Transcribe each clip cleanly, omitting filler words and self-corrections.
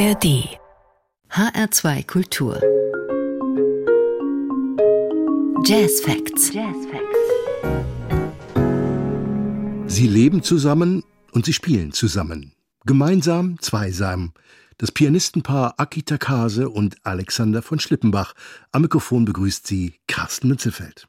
ARD HR2 Kultur Jazzfacts. Sie leben zusammen und sie spielen zusammen. Gemeinsam, zweisam. Das Pianistenpaar Aki Takase und Alexander von Schlippenbach. Am Mikrofon begrüßt sie Carsten Mützelfeld.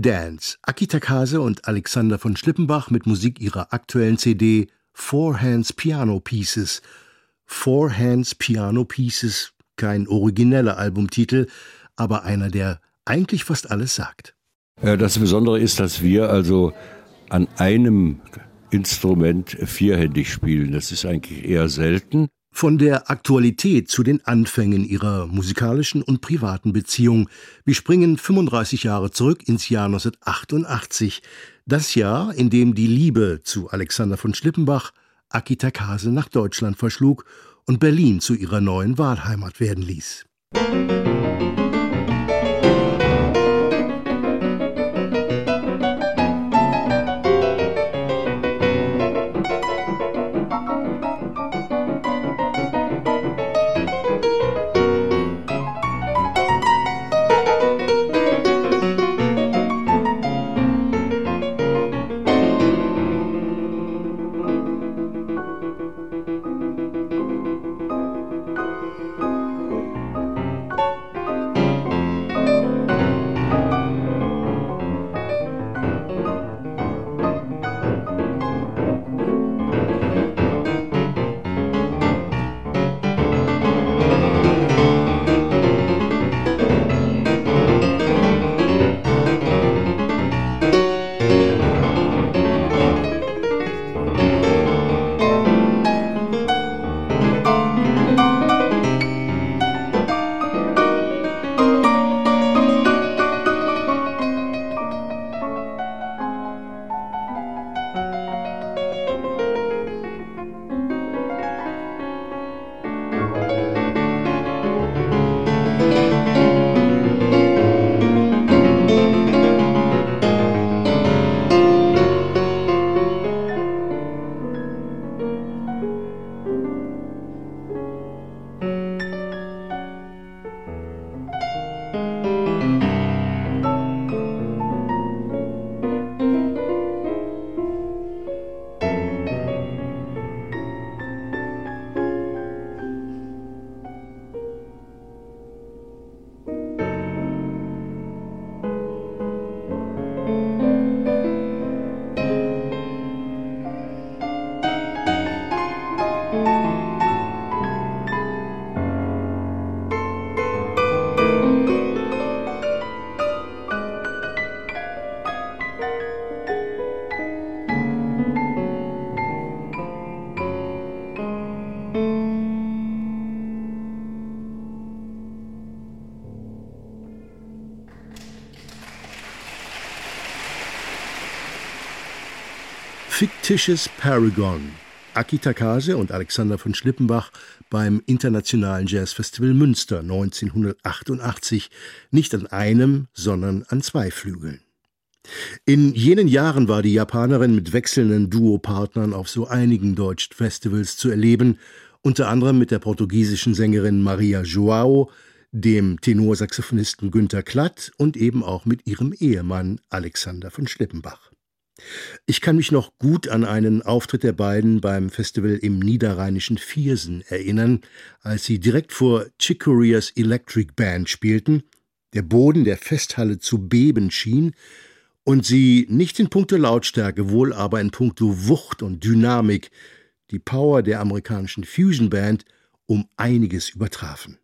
Dance, Aki Takase und Alexander von Schlippenbach mit Musik ihrer aktuellen CD Four Hands Piano Pieces. Four Hands Piano Pieces, kein origineller Albumtitel, aber einer, der eigentlich fast alles sagt. Das Besondere ist, dass wir also an einem Instrument vierhändig spielen. Das ist eigentlich eher selten. Von der Aktualität zu den Anfängen ihrer musikalischen und privaten Beziehung. Wir springen 35 Jahre zurück ins Jahr 1988. Das Jahr, in dem die Liebe zu Alexander von Schlippenbach Aki Takase nach Deutschland verschlug und Berlin zu ihrer neuen Wahlheimat werden ließ. Fiktisches Paragon. Aki Takase und Alexander von Schlippenbach beim Internationalen Jazzfestival Münster 1988. Nicht an einem, sondern an zwei Flügeln. In jenen Jahren war die Japanerin mit wechselnden Duopartnern auf so einigen deutschen Festivals zu erleben, unter anderem mit der portugiesischen Sängerin Maria Joao, dem Tenorsaxophonisten Günter Klatt und eben auch mit ihrem Ehemann Alexander von Schlippenbach. Ich kann mich noch gut an einen Auftritt der beiden beim Festival im niederrheinischen Viersen erinnern, als sie direkt vor Chick Coreas Electric Band spielten, der Boden der Festhalle zu beben schien und sie nicht in puncto Lautstärke, wohl aber in puncto Wucht und Dynamik die Power der amerikanischen Fusion Band um einiges übertrafen.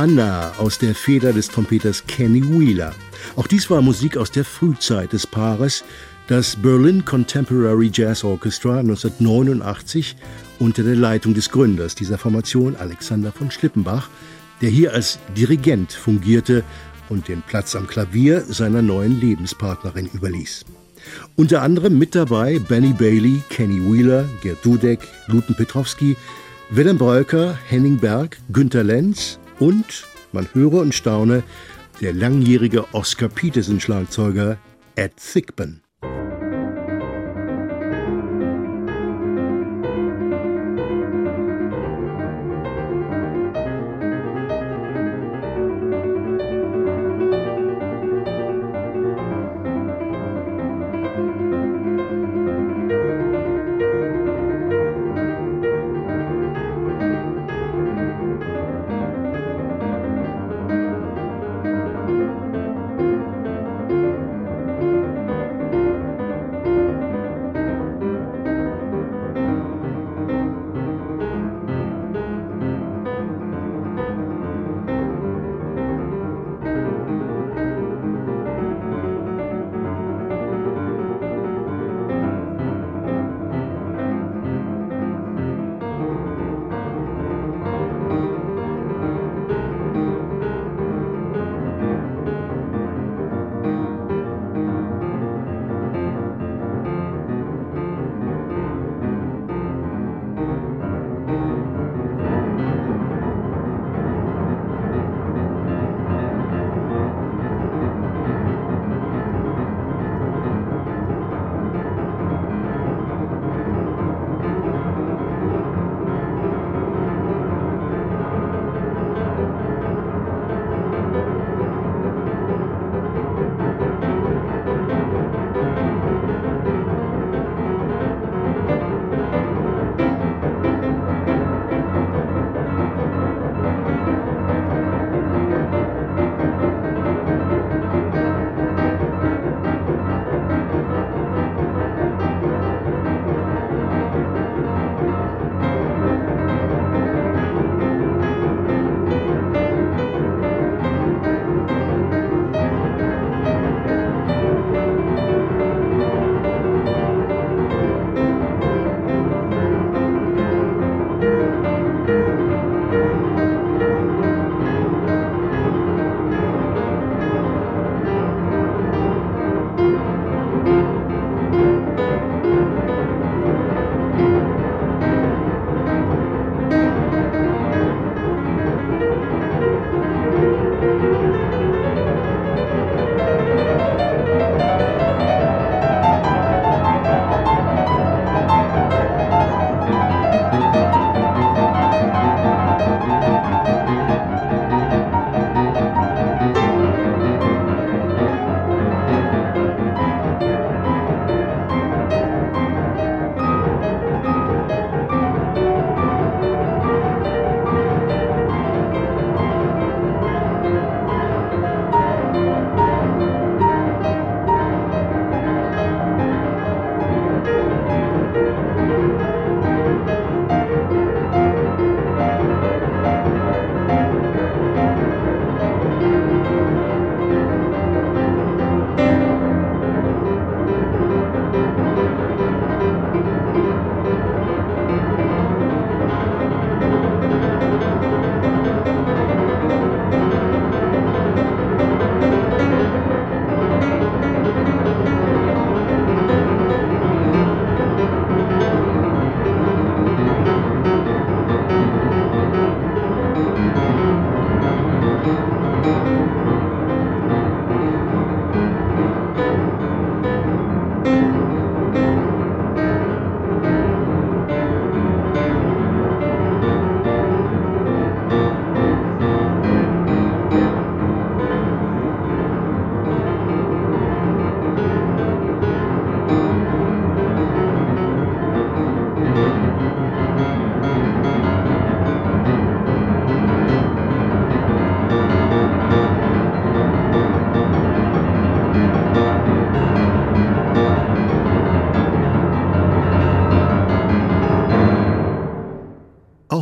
Anna aus der Feder des Trompeters Kenny Wheeler. Auch dies war Musik aus der Frühzeit des Paares, das Berlin Contemporary Jazz Orchestra 1989 unter der Leitung des Gründers dieser Formation, Alexander von Schlippenbach, der hier als Dirigent fungierte und den Platz am Klavier seiner neuen Lebenspartnerin überließ. Unter anderem mit dabei Benny Bailey, Kenny Wheeler, Gerd Dudek, Luten Petrowski, Willem Wolker, Henning Berg, Günter Lenz, und, man höre und staune, der langjährige Oscar-Peterson-Schlagzeuger Ed Thigpen.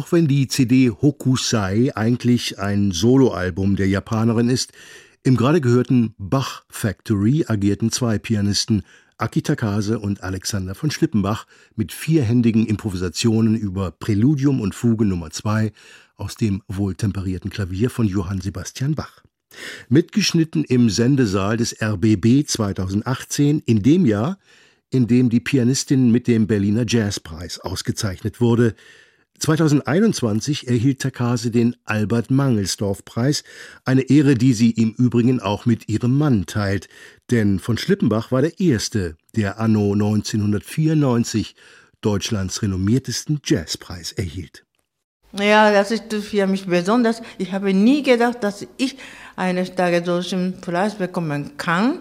Auch wenn die CD Hokusai eigentlich ein Soloalbum der Japanerin ist, im gerade gehörten Bach Factory agierten zwei Pianisten, Aki Takase und Alexander von Schlippenbach, mit vierhändigen Improvisationen über Präludium und Fuge Nummer 2 aus dem wohltemperierten Klavier von Johann Sebastian Bach. Mitgeschnitten im Sendesaal des RBB 2018, in dem Jahr, in dem die Pianistin mit dem Berliner Jazzpreis ausgezeichnet wurde. 2021 erhielt Takase den Albert-Mangelsdorf-Preis, eine Ehre, die sie im Übrigen auch mit ihrem Mann teilt. Denn von Schlippenbach war der Erste, der anno 1994 Deutschlands renommiertesten Jazzpreis erhielt. Ja, das ist für mich besonders. Ich habe nie gedacht, dass ich eines Tages solchen Preis bekommen kann.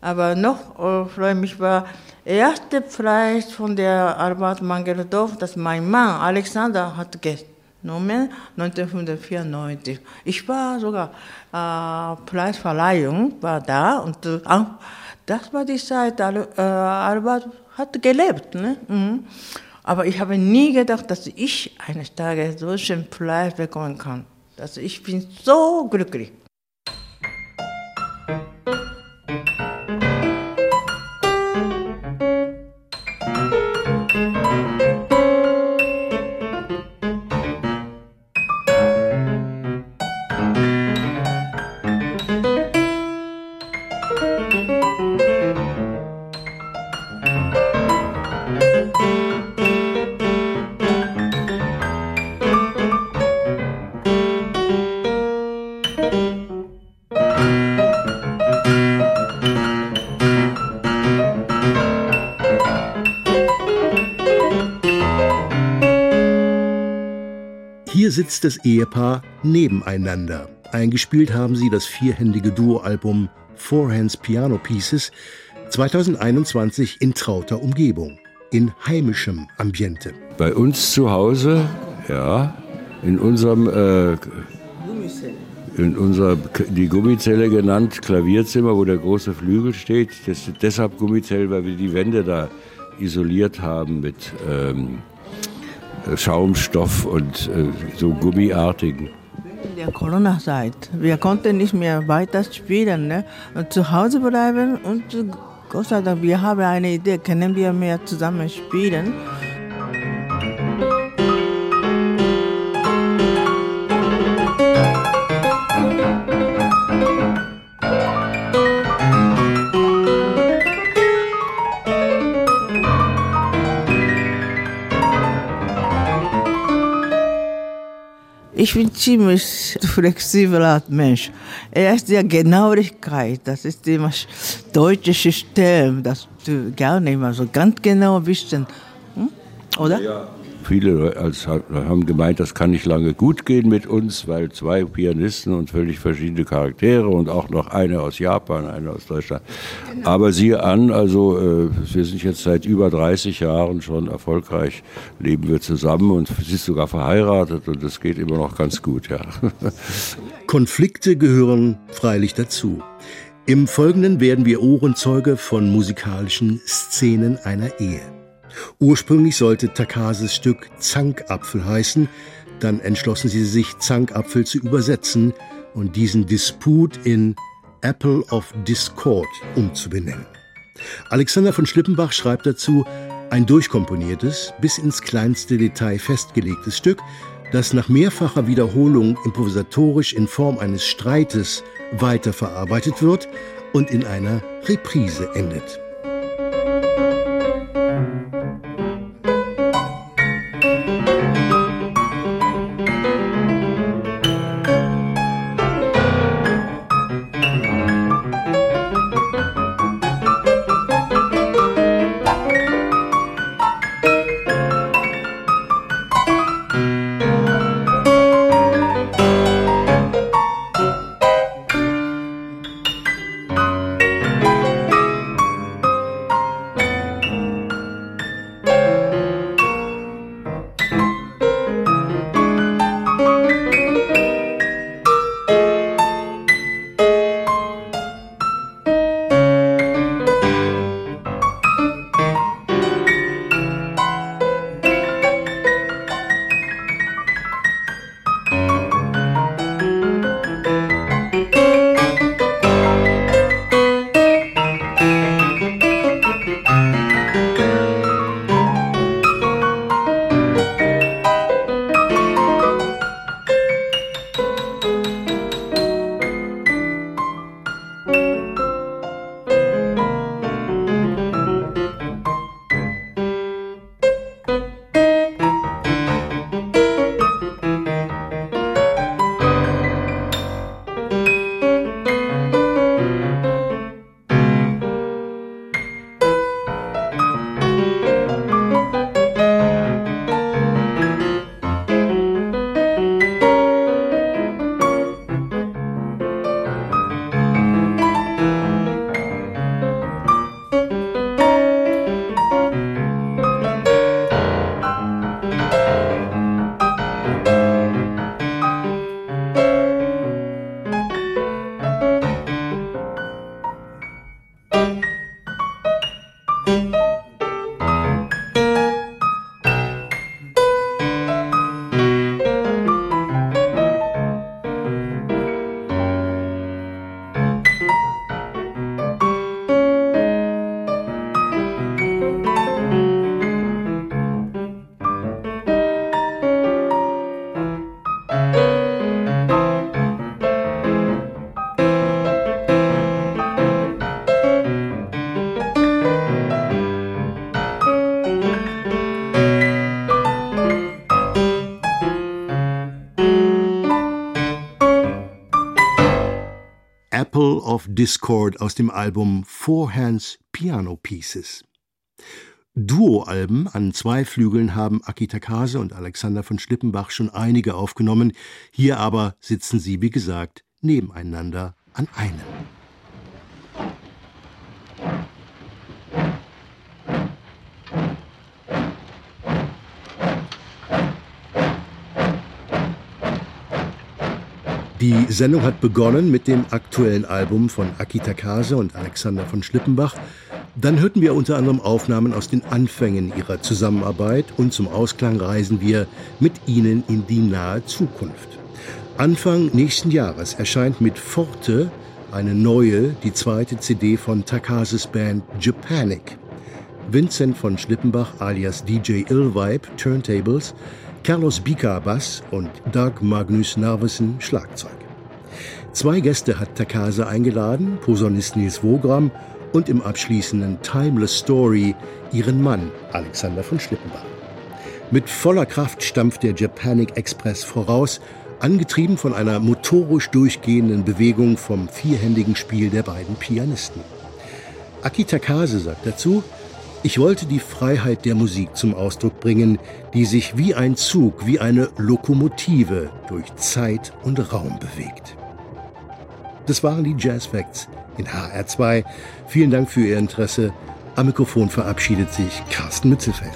Aber noch freue mich war der erste Preis von der Albert Mangelsdorf, das mein Mann Alexander hat genommen, 1994. Ich war sogar Preisverleihung war da und das war die Zeit, Albert hat gelebt, ne? Mhm. Aber ich habe nie gedacht, dass ich eines Tages solchen Preis bekommen kann. Also ich bin so glücklich. Hier sitzt das Ehepaar nebeneinander. Eingespielt haben sie das vierhändige Duoalbum Four Hands Piano Pieces 2021 in trauter Umgebung, in heimischem Ambiente. Bei uns zu Hause, ja, in unserem die Gummizelle genannt Klavierzimmer, wo der große Flügel steht. Das ist deshalb Gummizelle, weil wir die Wände da isoliert haben mit Schaumstoff und so gummiartigen. In der Corona-Zeit, wir konnten nicht mehr weiter spielen, ne? Und zu Hause bleiben und Gott sei Dank, wir haben eine Idee, können wir mehr zusammen spielen. Ich bin ein ziemlich flexibler Mensch. Erst die Genauigkeit, das ist das deutsche System, das du gar nicht mehr so ganz genau wissen, oder? Ja. Viele Leute haben gemeint, das kann nicht lange gut gehen mit uns, weil zwei Pianisten und völlig verschiedene Charaktere und auch noch eine aus Japan, eine aus Deutschland. Genau. Aber siehe an, also wir sind jetzt seit über 30 Jahren schon erfolgreich, leben wir zusammen und sie ist sogar verheiratet und das geht immer noch ganz gut, ja. Konflikte gehören freilich dazu. Im Folgenden werden wir Ohrenzeuge von musikalischen Szenen einer Ehe. Ursprünglich sollte Takases Stück Zankapfel heißen, dann entschlossen sie sich, Zankapfel zu übersetzen und diesen Disput in Apple of Discord umzubenennen. Alexander von Schlippenbach schreibt dazu, ein durchkomponiertes, bis ins kleinste Detail festgelegtes Stück, das nach mehrfacher Wiederholung improvisatorisch in Form eines Streites weiterverarbeitet wird und in einer Reprise endet. Apple of Discord aus dem Album Four Hands Piano Pieces. Duo-Alben an zwei Flügeln haben Aki Takase und Alexander von Schlippenbach schon einige aufgenommen, hier aber sitzen sie, wie gesagt, nebeneinander an einem. Die Sendung hat begonnen mit dem aktuellen Album von Aki Takase und Alexander von Schlippenbach. Dann hörten wir unter anderem Aufnahmen aus den Anfängen ihrer Zusammenarbeit und zum Ausklang reisen wir mit ihnen in die nahe Zukunft. Anfang nächsten Jahres erscheint mit Forte eine neue, die zweite CD von Takases Band Japanic. Vincent von Schlippenbach alias DJ Illvibe, Turntables, Carlos Bica, Bass und Doug Magnus Narvesen, Schlagzeug. Zwei Gäste hat Takase eingeladen, Posaunist Nils Wogram und im abschließenden Timeless Story ihren Mann Alexander von Schlippenbach. Mit voller Kraft stampft der Japanic Express voraus, angetrieben von einer motorisch durchgehenden Bewegung vom vierhändigen Spiel der beiden Pianisten. Aki Takase sagt dazu: Ich wollte die Freiheit der Musik zum Ausdruck bringen, die sich wie ein Zug, wie eine Lokomotive durch Zeit und Raum bewegt. Das waren die Jazzfacts in HR2. Vielen Dank für Ihr Interesse. Am Mikrofon verabschiedet sich Carsten Mützelfeld.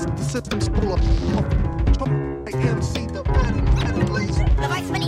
The system's full of, like MC, the battle, the laser. The vice